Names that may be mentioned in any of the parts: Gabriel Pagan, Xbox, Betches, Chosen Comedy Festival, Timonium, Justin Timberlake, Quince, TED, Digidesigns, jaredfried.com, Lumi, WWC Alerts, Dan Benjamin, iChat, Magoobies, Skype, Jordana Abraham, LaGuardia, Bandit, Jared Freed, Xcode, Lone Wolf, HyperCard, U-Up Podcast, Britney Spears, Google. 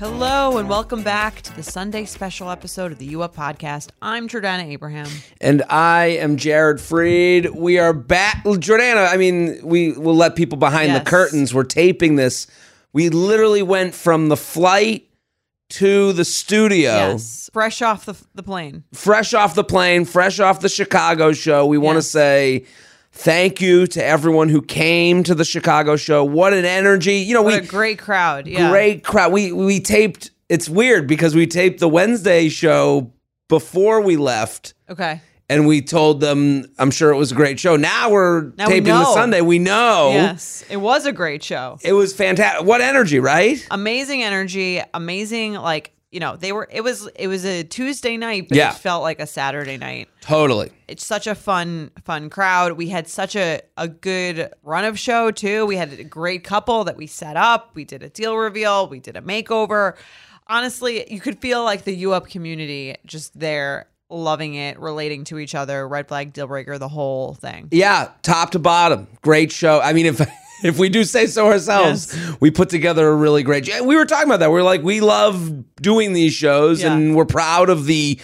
Hello and welcome back to the Sunday special episode of the U-Up Podcast. I'm Jordana Abraham. And I am Jared Freed. We are back. Jordana, I mean, we will let people behind the curtains. We're taping this. We literally went from the flight to the studio. Yes, fresh off the plane. Fresh off the plane, fresh off the Chicago show. We want to say thank you to everyone who came to the Chicago show. What an energy. You know, what a great crowd. Yeah. Great crowd. We taped, it's weird because we taped the Wednesday show before we left. Okay. And we told them, I'm sure it was a great show. Now we're taping the Sunday. We know. Yes. It was a great show. It was fantastic. What energy, right? Amazing energy. Amazing, like, you know, they were, it was a Tuesday night, but it felt like a Saturday night. Totally. It's such a fun crowd. We had such a good run of show too. We had a great couple that we set up. We did a deal reveal. We did a makeover. Honestly, you could feel like the U-Up community just there, loving it, relating to each other, red flag, deal breaker, the whole thing. Yeah. Top to bottom. Great show. I mean, If we do say so ourselves, we put together a really great show. We were talking about that. We're like, we love doing these shows and we're proud of the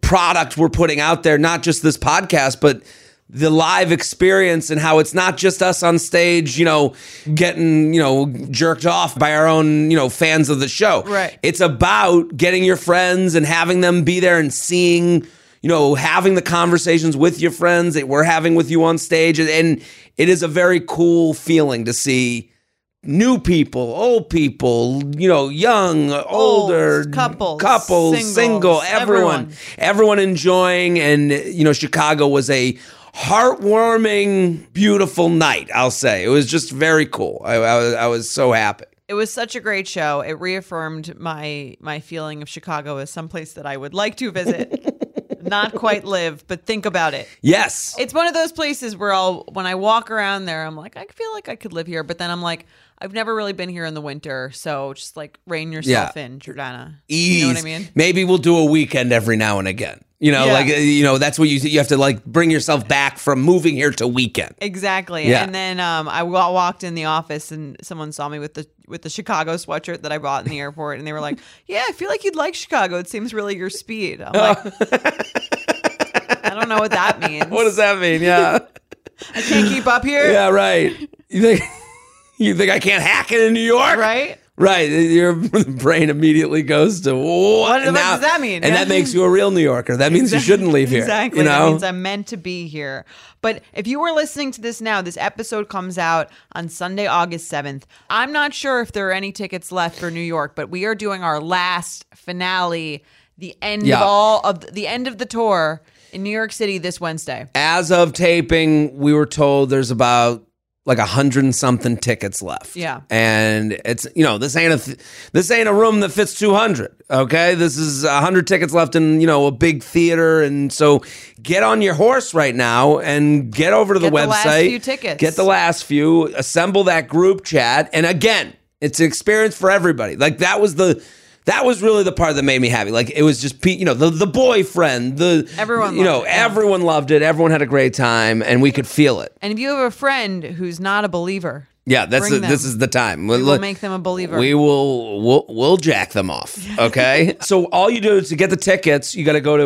product we're putting out there, not just this podcast, but the live experience and how it's not just us on stage, you know, getting, you know, jerked off by our own, you know, fans of the show. Right. It's about getting your friends and having them be there and seeing, you know, having the conversations with your friends that we're having with you on stage. And it is a very cool feeling to see new people, old people, you know, young, older, couples, single, everyone enjoying. And, you know, Chicago was a heartwarming, beautiful night, I'll say. It was just very cool. I was so happy. It was such a great show. It reaffirmed my feeling of Chicago as someplace that I would like to visit. Not quite live, but think about it. Yes. It's one of those places where when I walk around there, I'm like, I feel like I could live here. But then I'm like, I've never really been here in the winter. So just like rein yourself in, Jordana. Ease. You know what I mean? Maybe we'll do a weekend every now and again. You know, like, you know, that's what you have to like bring yourself back from moving here to weekend. Exactly. Yeah. And then I walked in the office and someone saw me with the Chicago sweatshirt that I bought in the airport. And they were like, yeah, I feel like you'd like Chicago. It seems really your speed. I'm like, I don't know what that means. What does that mean? Yeah. I can't keep up here. Yeah, right. You think I can't hack it in New York? Right. Right, your brain immediately goes to what does that mean? And that makes you a real New Yorker. That means you shouldn't leave here. Exactly, you know? That means I'm meant to be here. But if you were listening to this now, this episode comes out on Sunday, August 7th. I'm not sure if there are any tickets left for New York, but we are doing our last finale, the end of the tour in New York City this Wednesday. As of taping, we were told there's about like 100 and something tickets left. Yeah. And it's, you know, this ain't a room that fits 200. Okay. This is 100 tickets left in, you know, a big theater. And so get on your horse right now and get over to the website. Get the last few tickets. Get the last few, assemble that group chat. And again, it's an experience for everybody. Like that was really the part that made me happy. Like it was just, you know, the boyfriend, everyone loved it. Everyone had a great time and we could feel it. And if you have a friend who's not a believer, this is the time. We'll make them a believer. We'll jack them off. Okay. So all you do to get the tickets, you got to go to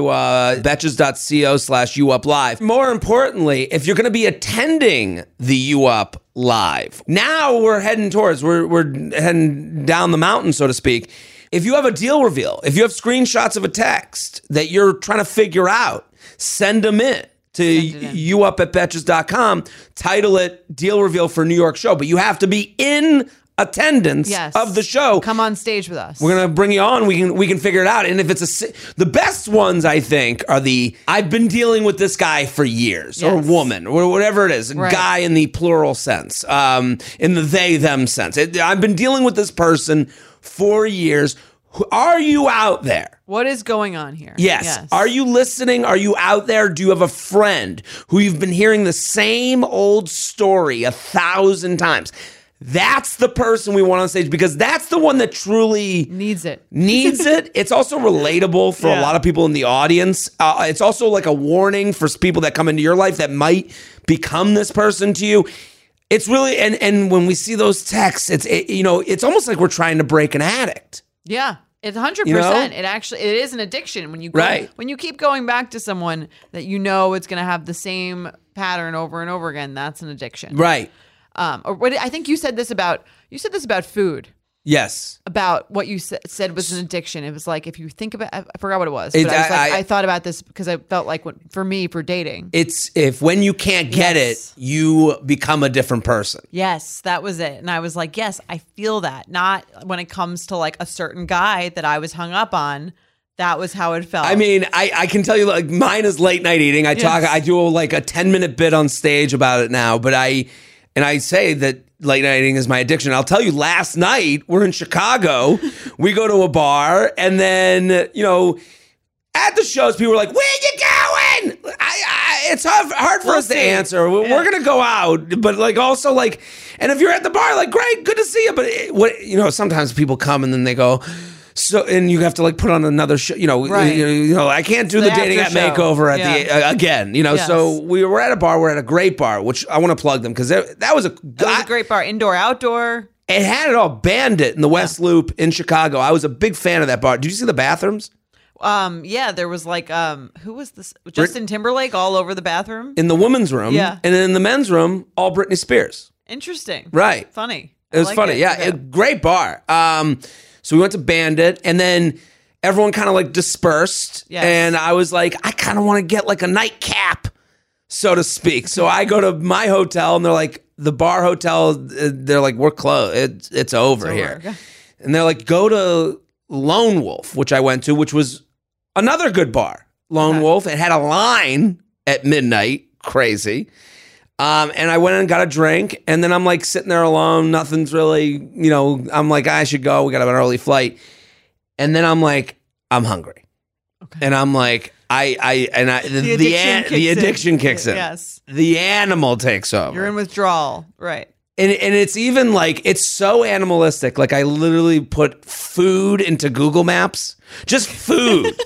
betches.co/UUpLive. More importantly, if you're going to be attending the U-Up Live, now we're heading down the mountain, so to speak. If you have a deal reveal, if you have screenshots of a text that you're trying to figure out, send them in to youup@betches.com. Title it Deal Reveal for New York Show. But you have to be in attendance of the show. Come on stage with us. We're going to bring you on. We can figure it out. And if it's the best ones, I think, are the, I've been dealing with this guy for years, or woman, or whatever it is, guy in the plural sense, in the they, them sense. I've been dealing with this person for years. Are you out there? What is going on here? Yes. Are you listening? Are you out there? Do you have a friend who you've been hearing the same old story 1,000 times? That's the person we want on stage, because that's the one that truly needs it. It's also relatable for a lot of people in the audience. It's also like a warning for people that come into your life that might become this person to you. It's really, and when we see those texts, it's almost like we're trying to break an addict. Yeah, it's 100%. It is an addiction when you go, when you keep going back to someone that you know it's going to have the same pattern over and over again. That's an addiction, right? I think you said this about food. Yes, about what you said was an addiction. It was like, if you think about, I forgot what it was. I thought about this because I felt like for dating, it's when you can't get it, you become a different person. Yes, that was it. And I was like, yes, I feel that. Not when it comes to like a certain guy that I was hung up on. That was how it felt. I mean, I can tell you, like, mine is late night eating. I do like a 10-minute bit on stage about it now, but I say that late night eating is my addiction. I'll tell you, last night, we're in Chicago. We go to a bar, and then, at the shows, people were like, where are you going? It's hard for us to answer. We're going to go out. But, like, also, like, and if you're at the bar, like, great, good to see you. But, sometimes people come, and then they go... So, and you have to like put on another show, I can't do the dating app makeover at the again, So we were at a bar, we're at a great bar, which I want to plug them because that was a great bar, indoor, outdoor. It had it all. Bandit in the West Loop in Chicago. I was a big fan of that bar. Did you see the bathrooms? There was like, who was this? Justin Timberlake all over the bathroom. In the women's room. Yeah. And in the men's room, all Britney Spears. Interesting. Right. Funny. It was funny. Yeah. Great bar. So we went to Bandit, and then everyone kind of like dispersed, and I was like, I kind of want to get like a nightcap, so to speak. So I go to my hotel, and they're like, the bar hotel, they're like, we're closed. It's over here. And they're like, go to Lone Wolf, which I went to, which was another good bar. Lone Wolf. It had a line at midnight. Crazy. And I went and got a drink, and then I'm like sitting there alone. Nothing's really, I'm like, I should go. We got an early flight. And then I'm like, I'm hungry. Okay. And I'm like, the addiction kicks in. Yes. The animal takes over. You're in withdrawal. Right. And it's even like, it's so animalistic. Like, I literally put food into Google Maps. Just food.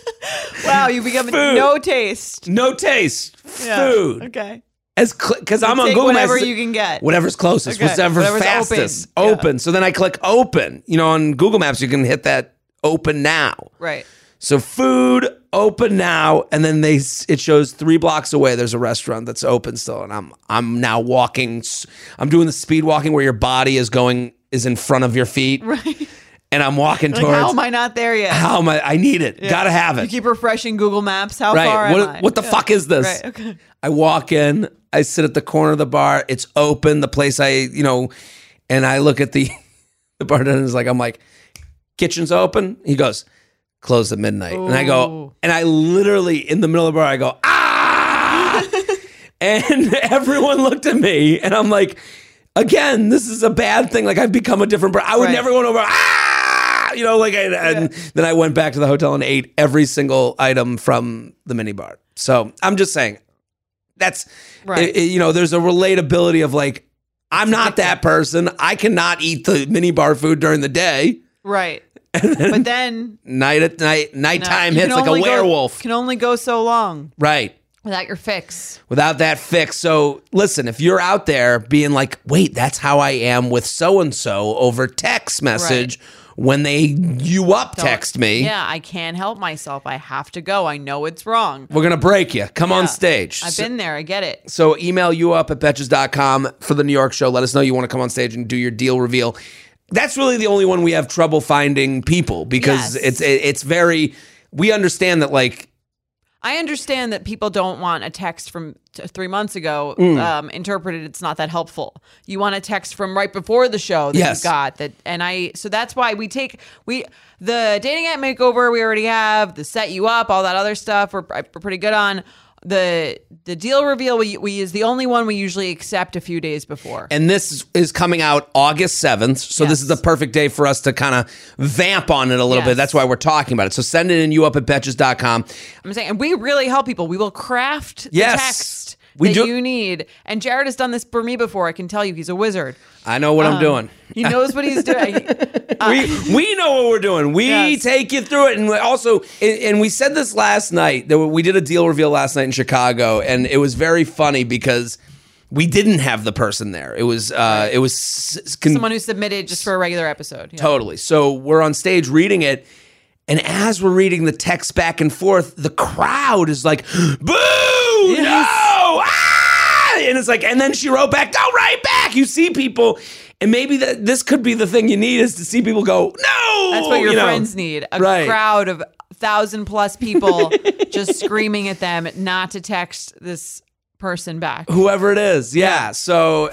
Wow. You become no taste. No taste. Yeah. Food. Okay. Because I'm on Google, whatever you can get, whatever's closest, whatever's fastest, open. Yeah. So then I click open. On Google Maps you can hit that open now. Right. So food, open now, and then it shows 3 blocks away. There's a restaurant that's open still, and I'm now walking. I'm doing the speed walking where your body is in front of your feet. Right. And I'm walking towards. How am I not there yet? How am I? I need it. Yeah. Gotta have it. You keep refreshing Google Maps. How far am I? What the fuck is this? Right. Okay. I walk in. I sit at the corner of the bar. It's open. The place and I look at the bartender's like, I'm like, kitchen's open. He goes, close at midnight. Ooh. And I go, and I literally in the middle of the bar, I go, ah! And everyone looked at me, and I'm like, again, this is a bad thing. Like, I've become a different bar. I would never go to a bar. Ah! And then I went back to the hotel and ate every single item from the minibar. So I'm just saying, that's there's a relatability of like, I'm not that person. I cannot eat the minibar food during the day, right? But then nighttime hits like a werewolf. Can only go so long, right? Without your fix. Without that fix. So listen, if you're out there being like, wait, that's how I am with so and so over text message. Right. When they U-Up text me. Yeah, I can't help myself. I have to go. I know it's wrong. We're going to break you. Come on stage. I've been there. I get it. So email uup@betches.com for the New York show. Let us know you want to come on stage and do your deal reveal. That's really the only one we have trouble finding people because it's very, we understand that like, I understand that people don't want a text from 3 months ago interpreted. It's not that helpful. You want a text from right before the show that you got that, and so that's why we the dating app makeover we already have, the set you up, all that other stuff we're pretty good on. The deal reveal we is the only one we usually accept a few days before. And this is coming out August 7th. So this is the perfect day for us to kind of vamp on it a little bit. That's why we're talking about it. So send it in you up at betches.com. I'm saying, and we really help people. We will craft the text that you need. And Jared has done this for me before. I can tell you he's a wizard. I know what I'm doing. He knows what he's doing. We know what we're doing. We take you through it. And we said this last night. That we did a deal reveal last night in Chicago. And it was very funny because we didn't have the person there. It was someone who submitted just for a regular episode. Yeah. Totally. So we're on stage reading it. And as we're reading the text back and forth, the crowd is like, boo! Yes. No! Ah! And it's like, and then she wrote back, go right back! You see people... And maybe this could be the thing you need is to see people go, no! That's what your friends need. A crowd of 1,000 plus people just screaming at them not to text this person back. Whoever it is, yeah. So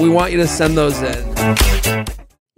we want you to send those in.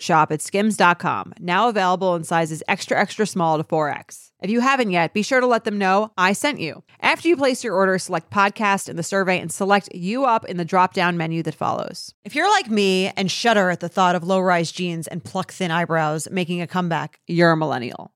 shop at skims.com, now available in sizes extra, extra small to 4X. If you haven't yet, be sure to let them know I sent you. After you place your order, select podcast in the survey and select you up in the drop-down menu that follows. If you're like me and shudder at the thought of low-rise jeans and pluck-thin eyebrows making a comeback, you're a millennial.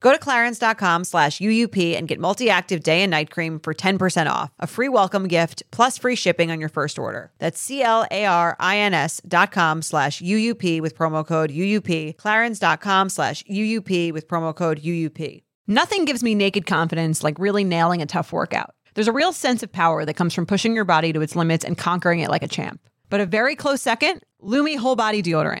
Go to clarins.com/UUP and get Multi-Active Day and Night Cream for 10% off, a free welcome gift, plus free shipping on your first order. That's clarins.com/UUP with promo code UUP, clarins.com/UUP with promo code UUP. Nothing gives me naked confidence like really nailing a tough workout. There's a real sense of power that comes from pushing your body to its limits and conquering it like a champ. But a very close second, Lumi Whole Body Deodorant.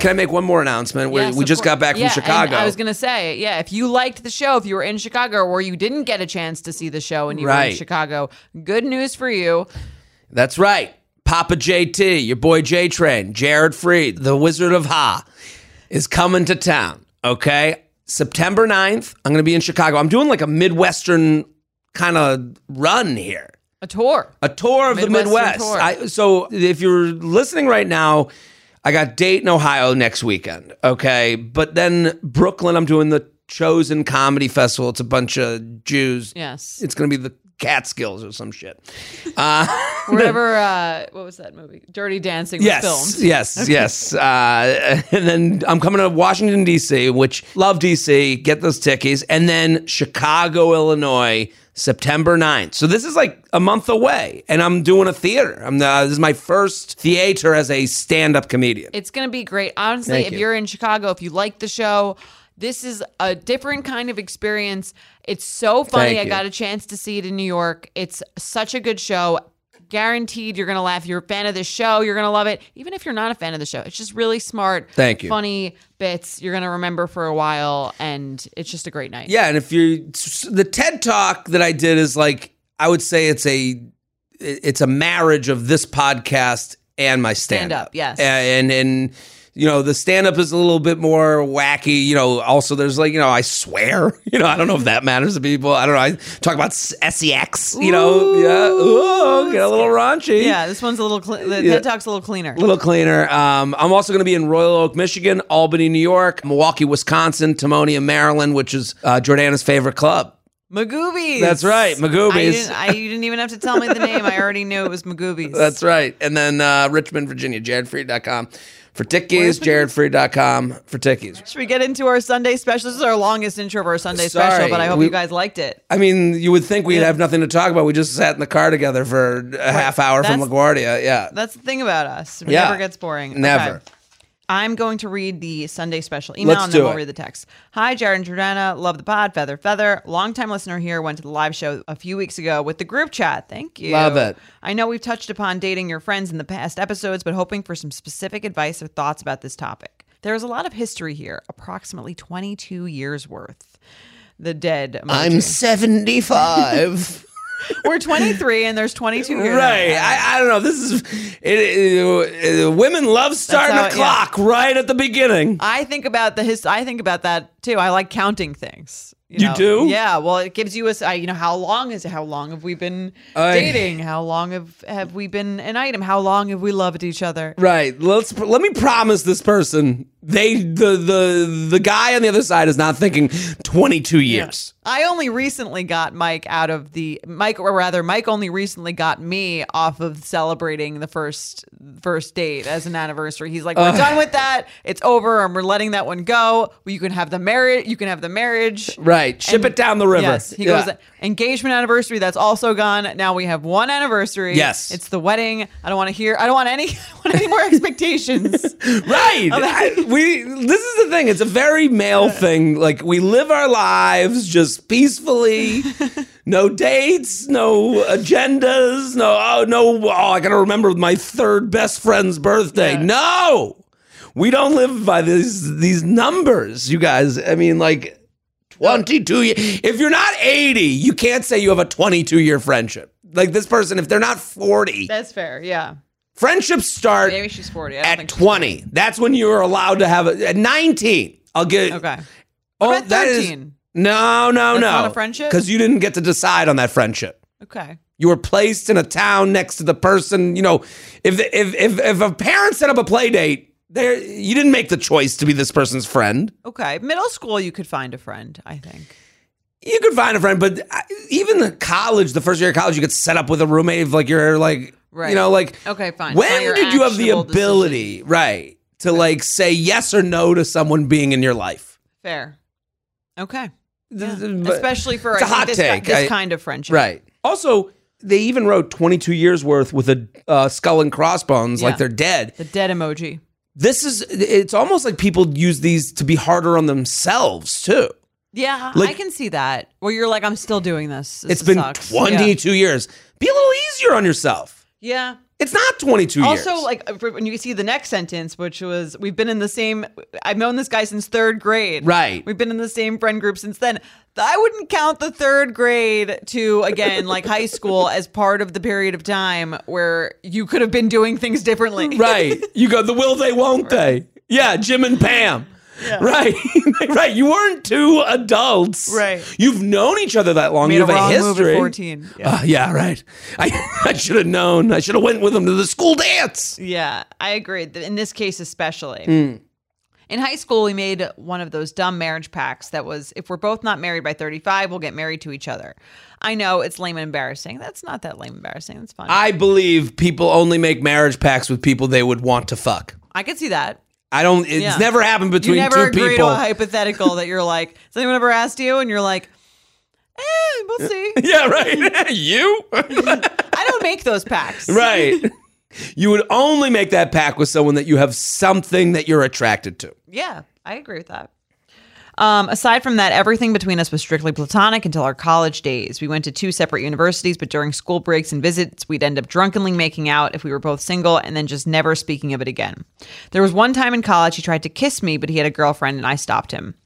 Can I make one more announcement? We just got back from Chicago. I was going to say, if you liked the show, if you were in Chicago or you didn't get a chance to see the show and you were in Chicago, good news for you. That's right. Papa JT, your boy J-Train, Jared Freed, the Wizard of Ha, is coming to town, okay? September 9th, I'm going to be in Chicago. I'm doing like a Midwestern kind of run here. A tour of Midwestern the Midwest. So if you're listening right now, I got Dayton, Ohio next weekend, okay? But then Brooklyn, I'm doing the Chosen Comedy Festival. It's a bunch of Jews. Yes. It's going to be the Catskills or some shit. Wherever, what was that movie? Dirty Dancing was filmed. Yes. And then I'm coming to Washington, D.C., which, love D.C., get those tickies. And then Chicago, Illinois, September 9th. So this is like a month away, and I'm doing a theater. This is my first theater as a stand-up comedian. It's going to be great. Honestly, Thank you. You're in Chicago, if you like the show, this is a different kind of experience. It's so funny. I got a chance to see it in New York. It's such a good show. Guaranteed you're going to laugh. You're a fan of the show, you're going to love it. Even if you're not a fan of the show, it's just really smart, funny bits you're going to remember for a while, and it's just a great night. Yeah, and if you the TED Talk that I did is like, I would say it's a marriage of this podcast and my stand-up. Yes. And you know, the stand-up is a little bit more wacky. You know, also there's like, you know, I swear. You know, I don't know if that matters to people. I don't know. I talk about SEX, you know. Yeah, ooh, get a little raunchy. Yeah, this one's a little, TED Talk's a little cleaner. A little cleaner. I'm also going to be in Royal Oak, Michigan, Albany, New York, Milwaukee, Wisconsin, Timonium, Maryland, which is Jordana's favorite club. Magoobies. That's right, Magoobies. You didn't even have to tell me the name. I already knew it was Magoobies. That's right. And then Richmond, Virginia, jaredfried.com. For tickies, jaredfried.com for tickies. Should we get into our Sunday special? This is our longest intro of our Sunday special, but I hope you guys liked it. I mean, you would think we'd have nothing to talk about. We just sat in the car together for a half hour from LaGuardia. Yeah. That's the thing about us. It never gets boring. Never. Okay. I'm going to read the Sunday special email and then we'll read the text. Hi, Jared and Jordana. Love the pod. Feather. Longtime listener here. Went to the live show a few weeks ago with the group chat. Thank you. Love it. I know we've touched upon dating your friends in the past episodes, but hoping for some specific advice or thoughts about this topic. There is a lot of history here, approximately 22 years worth. The dead emoji. I'm 75. We're 23 and there's 22 years. Right. I don't know. This is... women love starting a clock right at the beginning. I think about that too. I like counting things. You do? Yeah. Well, it gives you a... how long is it? How long have we been dating? How long have we been an item? How long have we loved each other? Right. Let me promise this person... The guy on the other side is not thinking 22 years. Yeah. I only recently got Mike out of the Mike only recently got me off of celebrating the first date as an anniversary. He's like, we're done with that. It's over, and we're letting that one go. You can have the marriage. Right. Ship it down the river. Yes. He goes, engagement anniversary. That's also gone. Now we have one anniversary. Yes. It's the wedding. I don't want any. I want any more expectations. Right. This is the thing. It's a very male thing. Like, we live our lives just peacefully. No dates, no agendas, I gotta remember my third best friend's birthday. Yeah. No! We don't live by these numbers, you guys. I mean, like, 22 years. If you're not 80, you can't say you have a 22-year friendship. Like, this person, if they're not 40. That's fair, yeah. Friendships start at 20. That's when you're allowed to have at 19. I'll get okay. Oh, about 13? That is no. That's not a friendship because you didn't get to decide on that friendship. Okay, you were placed in a town next to the person. You know, if a parent set up a play date, you didn't make the choice to be this person's friend. Okay, middle school you could find a friend. I think. You could find a friend, but even the first year of college, you could set up with a roommate if you're like, right. Okay, fine. When did you have the ability, decision. Right, to like say yes or no to someone being in your life. Fair. Okay. Yeah. Especially for this kind of friendship. Right. Also, they even wrote 22 years worth with a skull and crossbones, like they're dead. The dead emoji. It's almost like people use these to be harder on themselves too. Yeah, like, I can see that. Where you're like, I'm still doing this. It sucks. 22 years. Be a little easier on yourself. Yeah. It's not 22 years. Also, like, when you see the next sentence, which was, I've known this guy since third grade. Right. We've been in the same friend group since then. I wouldn't count the third grade to, again, like high school as part of the period of time where you could have been doing things differently. Right. You go, the will they, won't they? Yeah, Jim and Pam. Yeah. Right. Right. You weren't two adults. Right. You've known each other that long. You have a history. 14. Yeah. Yeah, right. I should have known. I should have went with them to the school dance. Yeah, I agree. In this case, especially. Mm. In high school, we made one of those dumb marriage pacts that was, if we're both not married by 35, we'll get married to each other. I know it's lame and embarrassing. That's not that lame and embarrassing. It's fun. I believe people only make marriage pacts with people they would want to fuck. I could see that. It's never happened between two people. You never agree to a hypothetical that you're like, has anyone ever asked you? And you're like, we'll see. Yeah, right. You? I don't make those pacts. Right. You would only make that pact with someone that you have something that you're attracted to. Yeah, I agree with that. Aside from that, everything between us was strictly platonic until our college days. We went to two separate universities, but during school breaks and visits, we'd end up drunkenly making out if we were both single and then just never speaking of it again. There was one time in college he tried to kiss me, but he had a girlfriend and I stopped him.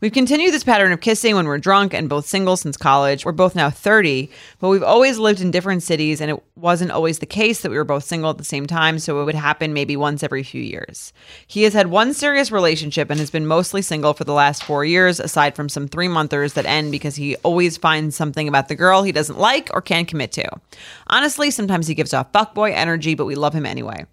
We've continued this pattern of kissing when we're drunk and both single since college. We're both now 30, but we've always lived in different cities, and it wasn't always the case that we were both single at the same time, so it would happen maybe once every few years. He has had one serious relationship and has been mostly single for the last 4 years, aside from some 3-monthers that end because he always finds something about the girl he doesn't like or can't commit to. Honestly, sometimes he gives off fuckboy energy, but we love him anyway.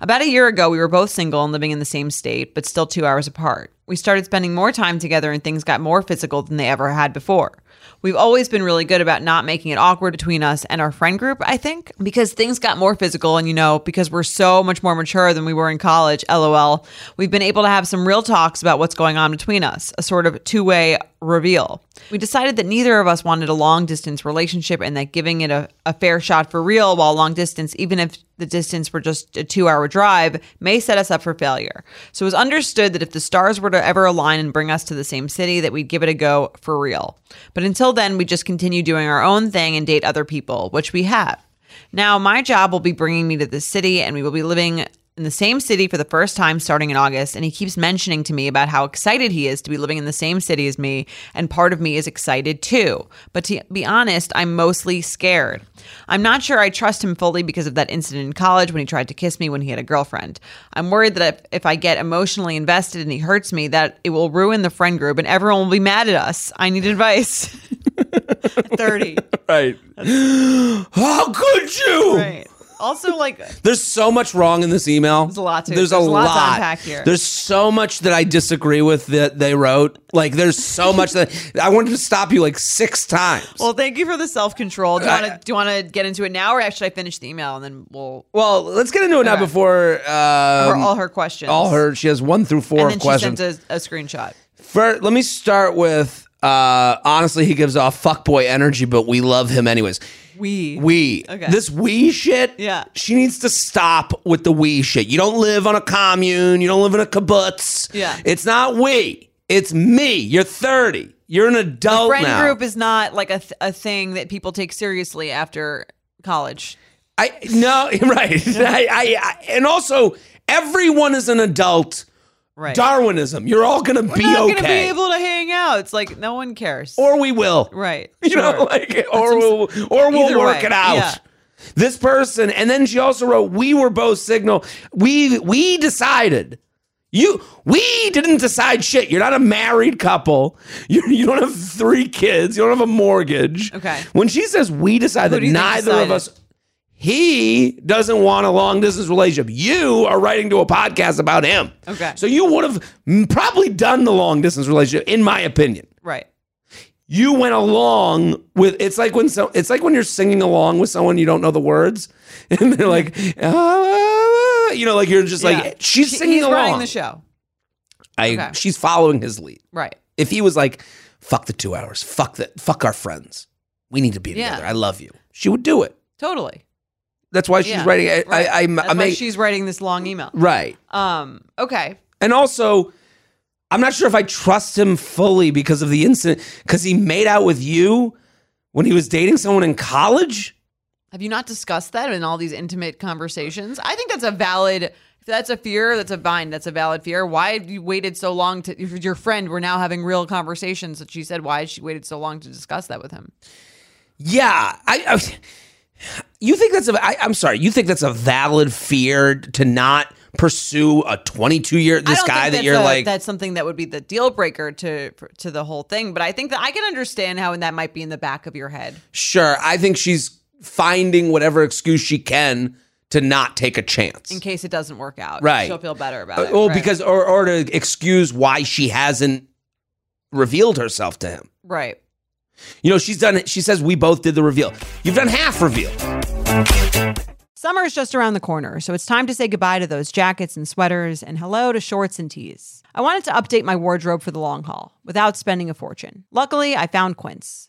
About a year ago, we were both single and living in the same state, but still 2 hours apart. We started spending more time together and things got more physical than they ever had before. We've always been really good about not making it awkward between us and our friend group, I think, because things got more physical and, because we're so much more mature than we were in college, LOL, we've been able to have some real talks about what's going on between us, a sort of two-way reveal. We decided that neither of us wanted a long-distance relationship and that giving it a fair shot for real while long-distance, even if the distance were just a 2-hour drive, may set us up for failure. So it was understood that if the stars were to ever align and bring us to the same city, that we'd give it a go for real. But until then, we just continue doing our own thing and date other people, which we have. Now, my job will be bringing me to this city, and we will be living in the same city for the first time starting in August, and he keeps mentioning to me about how excited he is to be living in the same city as me, and part of me is excited too. But to be honest, I'm mostly scared. I'm not sure I trust him fully because of that incident in college when he tried to kiss me when he had a girlfriend. I'm worried that if I get emotionally invested and he hurts me, that it will ruin the friend group and everyone will be mad at us. I need advice. 30. Right. How could you? Right. Also, there's so much wrong in this email. There's a lot to it. There's a lot to unpack here. There's so much that I disagree with that they wrote. There's so much that I wanted to stop you 6 times. Well, thank you for the self-control. Do you want to get into it now, or should I finish the email and then we'll? Well, let's get into it now before all her questions. She has 1 through 4 of questions. And then she sends a screenshot. First, let me start with. Honestly, he gives off fuckboy energy, but we love him anyways. We. Okay. This we shit, she needs to stop with the we shit. You don't live on a commune. You don't live in a kibbutz. Yeah. It's not we. It's me. You're 30. You're an adult now. The friend group is not a thing that people take seriously after college. No, right. And also, everyone is an adult. Right. Darwinism. You're all going to be okay. We're not going to be able to hang out. It's no one cares. Or we will. Right. We'll work it out. Yeah. This person, and then she also wrote, we were both single. We decided. We didn't decide shit. You're not a married couple. You don't have 3 kids. You don't have a mortgage. Okay. When she says we decided, neither of us... He doesn't want a long-distance relationship. You are writing to a podcast about him. Okay. So you would have probably done the long-distance relationship, in my opinion. Right. You went along with... It's like when you're singing along with someone you don't know the words, and they're like... ah, you know, like you're just like, she's singing along. He's running the show. She's following his lead. Right. If he was like, fuck the 2 hours, fuck our friends, we need to be together, I love you, she would do it. Totally. That's why she's writing. That's why she's writing this long email. Right. Okay. And also, I'm not sure if I trust him fully because of the incident, because he made out with you when he was dating someone in college. Have you not discussed that in all these intimate conversations? I think that's a valid... That's a fear. That's a valid fear. Why have you waited so long to... Your friend, we're now having real conversations, that she said, why has she waited so long to discuss that with him? Yeah. You think that's a valid fear to not pursue a 22-year... This guy that you're like... That's something that would be the deal breaker to the whole thing. But I think that I can understand how that might be in the back of your head. Sure. I think she's finding whatever excuse she can to not take a chance. In case it doesn't work out. Right. She'll feel better about it. Well, right. Because, or to excuse why she hasn't revealed herself to him. Right. You know, she says we both did the reveal. You've done half reveal. Summer is just around the corner, so it's time to say goodbye to those jackets and sweaters and hello to shorts and tees. I wanted to update my wardrobe for the long haul without spending a fortune. Luckily, I found Quince.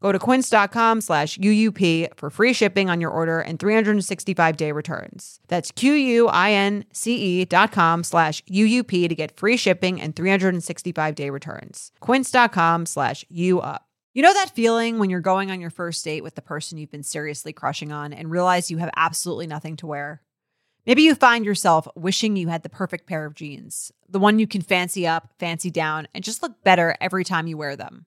Go to quince.com/UUP for free shipping on your order and 365-day returns. That's QUINCE.com/UUP to get free shipping and 365-day returns. Quince.com/UUP. You know that feeling when you're going on your first date with the person you've been seriously crushing on and realize you have absolutely nothing to wear? Maybe you find yourself wishing you had the perfect pair of jeans, the one you can fancy up, fancy down, and just look better every time you wear them.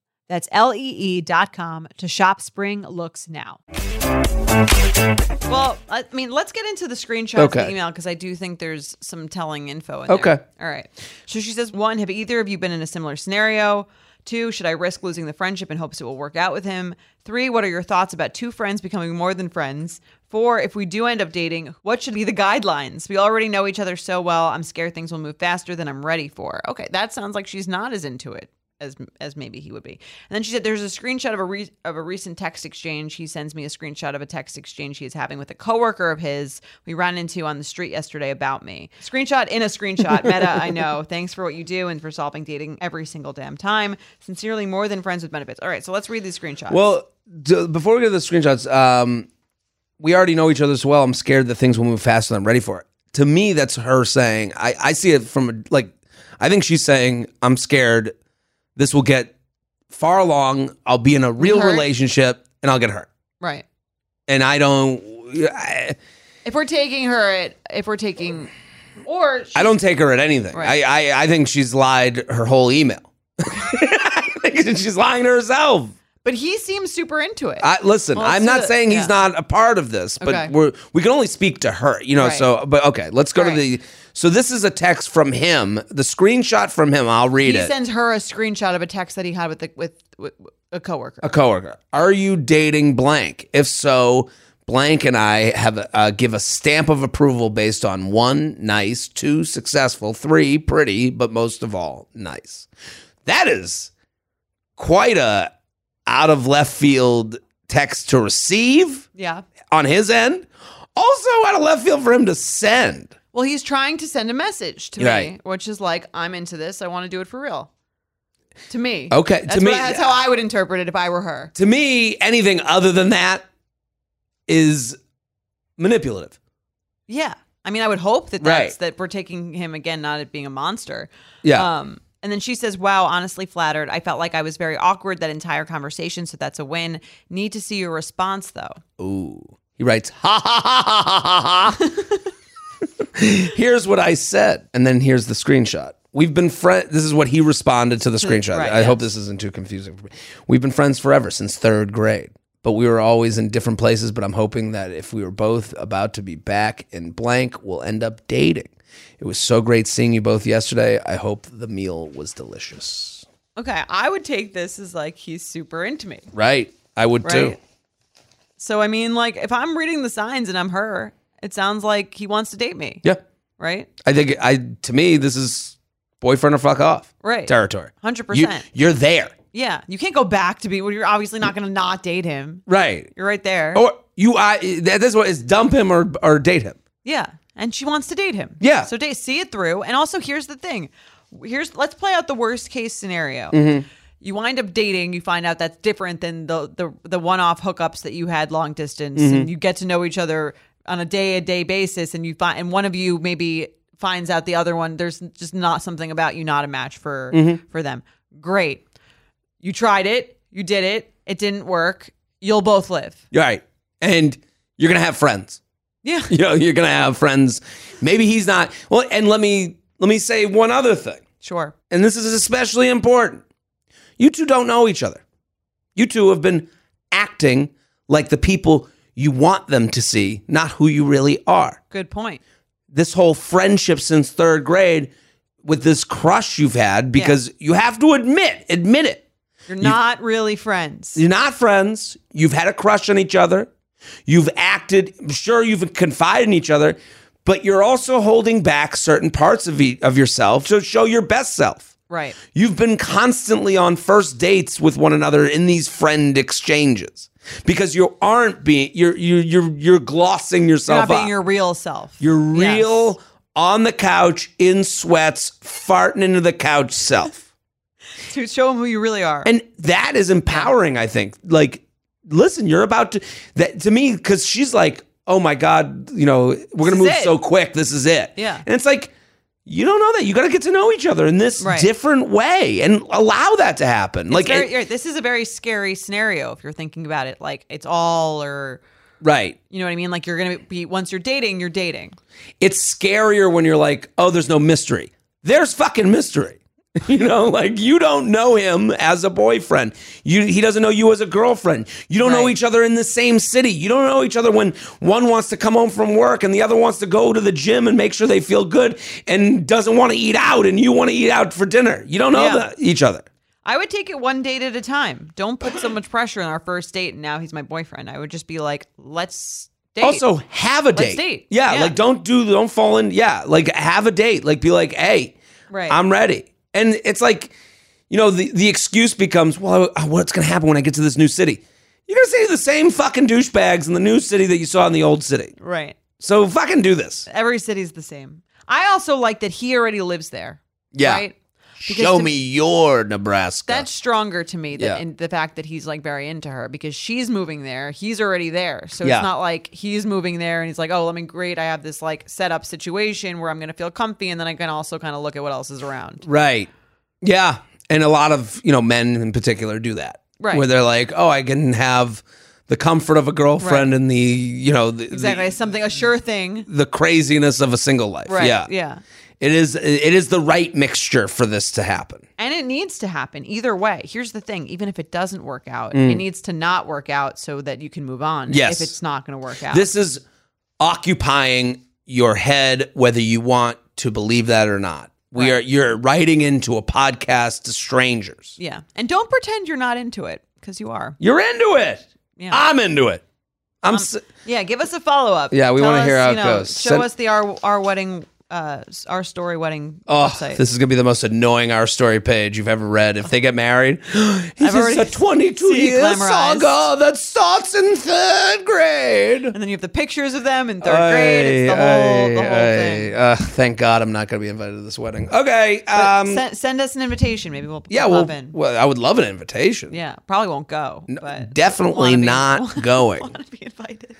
That's lee.com to shop spring looks now. Well, I mean, let's get into the screenshots of the email, because I do think there's some telling info in there. Okay. All right. So she says, 1, have either of you been in a similar scenario? 2, should I risk losing the friendship in hopes it will work out with him? 3, what are your thoughts about two friends becoming more than friends? 4, if we do end up dating, what should be the guidelines? We already know each other so well. I'm scared things will move faster than I'm ready for. Okay, that sounds like she's not as into it as maybe he would be. And then she said, there's a screenshot of a recent text exchange. He sends me a screenshot of a text exchange he is having with a coworker of his we ran into on the street yesterday about me. Screenshot in a screenshot. Meta, I know. Thanks for what you do and for solving dating every single damn time. Sincerely, more than friends with benefits. All right, so let's read these screenshots. Well, before we get to the screenshots, we already know each other so well. I'm scared that things will move faster than I'm ready for it. To me, that's her saying, I see it from, like, I think she's saying, I'm scared this will get far along. I'll be in a real relationship and I'll get hurt. Right. And I don't. I don't take her at anything. Right. I think she's lied her whole email. I think she's lying to herself. But he seems super into it. Listen, well, I'm not saying he's not a part of this, but we can only speak to her, you know. Right. So, but okay, let's go to the. So this is a text from him, the screenshot from him. I'll read it. He sends her a screenshot of a text that he had with a coworker. Are you dating blank? If so, blank and I have give a stamp of approval based on 1, nice, 2, successful, 3, pretty, but most of all, nice. That is quite a out of left field text to receive. Yeah. On his end. Also out of left field for him to send. Well, he's trying to send a message to me, which is like, I'm into this. I want to do it for real. To me. Okay. That's, to me, that's how I would interpret it if I were her. To me, anything other than that is manipulative. Yeah. I mean, I would hope that that's, that we're taking him again, not at being a monster. Yeah. And then she says, wow, honestly flattered. I felt like I was very awkward that entire conversation, so that's a win. Need to see your response, though. Ooh. He writes, ha, ha, ha, ha, ha, ha. Here's what I said. And then here's the screenshot. We've been friends. This is what he responded to the screenshot. Right, I hope this isn't too confusing for me. We've been friends forever, since 3rd grade. But we were always in different places, but I'm hoping that if we were both about to be back in blank, we'll end up dating. It was so great seeing you both yesterday. I hope the meal was delicious. Okay, I would take this as like he's super into me. Right, I would too. So I mean, like if I'm reading the signs and I'm her, it sounds like he wants to date me. Yeah. Right? I think to me this is boyfriend or fuck off. Right. Territory. 100%. You're there. Yeah, you can't go back to be. Well, you're obviously not going to not date him. Right. You're right there. Or this one is dump him or date him. Yeah. And she wants to date him. Yeah. So see it through. And also, here's the thing. Let's play out the worst case scenario. Mm-hmm. You wind up dating. You find out that's different than the one-off hookups that you had long distance. Mm-hmm. And you get to know each other on a day-to-day basis. And one of you maybe finds out the other one. There's just not something about you, not a match for them. Great. You tried it. You did it. It didn't work. You'll both live. Right. And you're going to have friends. Yeah. You know, you're going to have friends. Maybe he's not. Well, and let me say one other thing. Sure. And this is especially important. You two don't know each other. You two have been acting like the people you want them to see, not who you really are. Good point. This whole friendship since 3rd grade with this crush you've had, because you have to admit it. You're not really friends. You're not friends. You've had a crush on each other. You've acted, sure, you've confided in each other, but you're also holding back certain parts of yourself to show your best self. Right. You've been constantly on first dates with one another in these friend exchanges because you aren't being, you're glossing yourself up. You're not being your real self. Your real, on the couch, in sweats, farting into the couch self. To show them who you really are. And that is empowering, I think. Like, listen, you're about to, that to me, because she's like, oh my God, you know, we're going to move so quick. This is it. Yeah. And it's like, you don't know that. You got to get to know each other in this different way and allow that to happen. It's like, this is a very scary scenario if you're thinking about it. Like, it's all or. Right. You know what I mean? Like, you're going to be, once you're dating, you're dating. It's scarier when you're like, oh, there's no mystery. There's fucking mystery. You know, like you don't know him as a boyfriend. He doesn't know you as a girlfriend. You don't know each other in the same city. You don't know each other when one wants to come home from work and the other wants to go to the gym and make sure they feel good and doesn't want to eat out and you want to eat out for dinner. You don't know each other. I would take it one date at a time. Don't put so much pressure on our first date and now he's my boyfriend. I would just be like, let's date. Also, have a date. Let's date. Yeah, like don't fall in. Yeah, like have a date. Like be like, hey, I'm ready. And it's like, you know, the excuse becomes, well, what's going to happen when I get to this new city? You're going to see the same fucking douchebags in the new city that you saw in the old city. Right. So fucking do this. Every city's the same. I also like that he already lives there. Yeah. Right? Because show me your Nebraska. That's stronger to me than the fact that he's like very into her because she's moving there. He's already there. So it's not like he's moving there and he's like, oh, I mean, great. I have this like set up situation where I'm going to feel comfy. And then I can also kind of look at what else is around. Right. Yeah. And a lot of, you know, men in particular do that. Right. Where they're like, oh, I can have the comfort of a girlfriend and the, you know. The, exactly. Something, a sure thing. The craziness of a single life. Right. Yeah. Yeah. It is the right mixture for this to happen. And it needs to happen either way. Here's the thing. Even if it doesn't work out, it needs to not work out so that you can move on. Yes. If it's not going to work out. This is occupying your head, whether you want to believe that or not. You're writing into a podcast to strangers. Yeah. And don't pretend you're not into it, because you are. You're into it. Yeah. I'm into it. Give us a follow-up. Yeah, we want to hear how it goes. Show us the our wedding, our story wedding website. This is going to be the most annoying Our Story page you've ever read. If they get married, it's a 22-year saga that starts in third grade. And then you have the pictures of them in third grade. It's the whole thing. Thank God I'm not going to be invited to this wedding. Okay. Send us an invitation. Maybe we'll pop in. Well, I would love an invitation. Yeah, probably won't go. No, definitely not going. I want to be invited.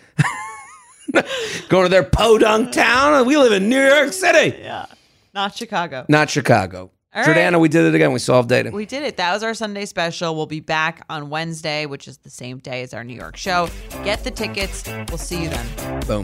Going to their podunk town. We live in New York City. Yeah. Not Chicago. All right. Jordana, we did it again. We solved dating. We did it. That was our Sunday special. We'll be back on Wednesday, which is the same day as our New York show. Get the tickets. We'll see you then. Boom.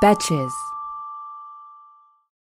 Betches.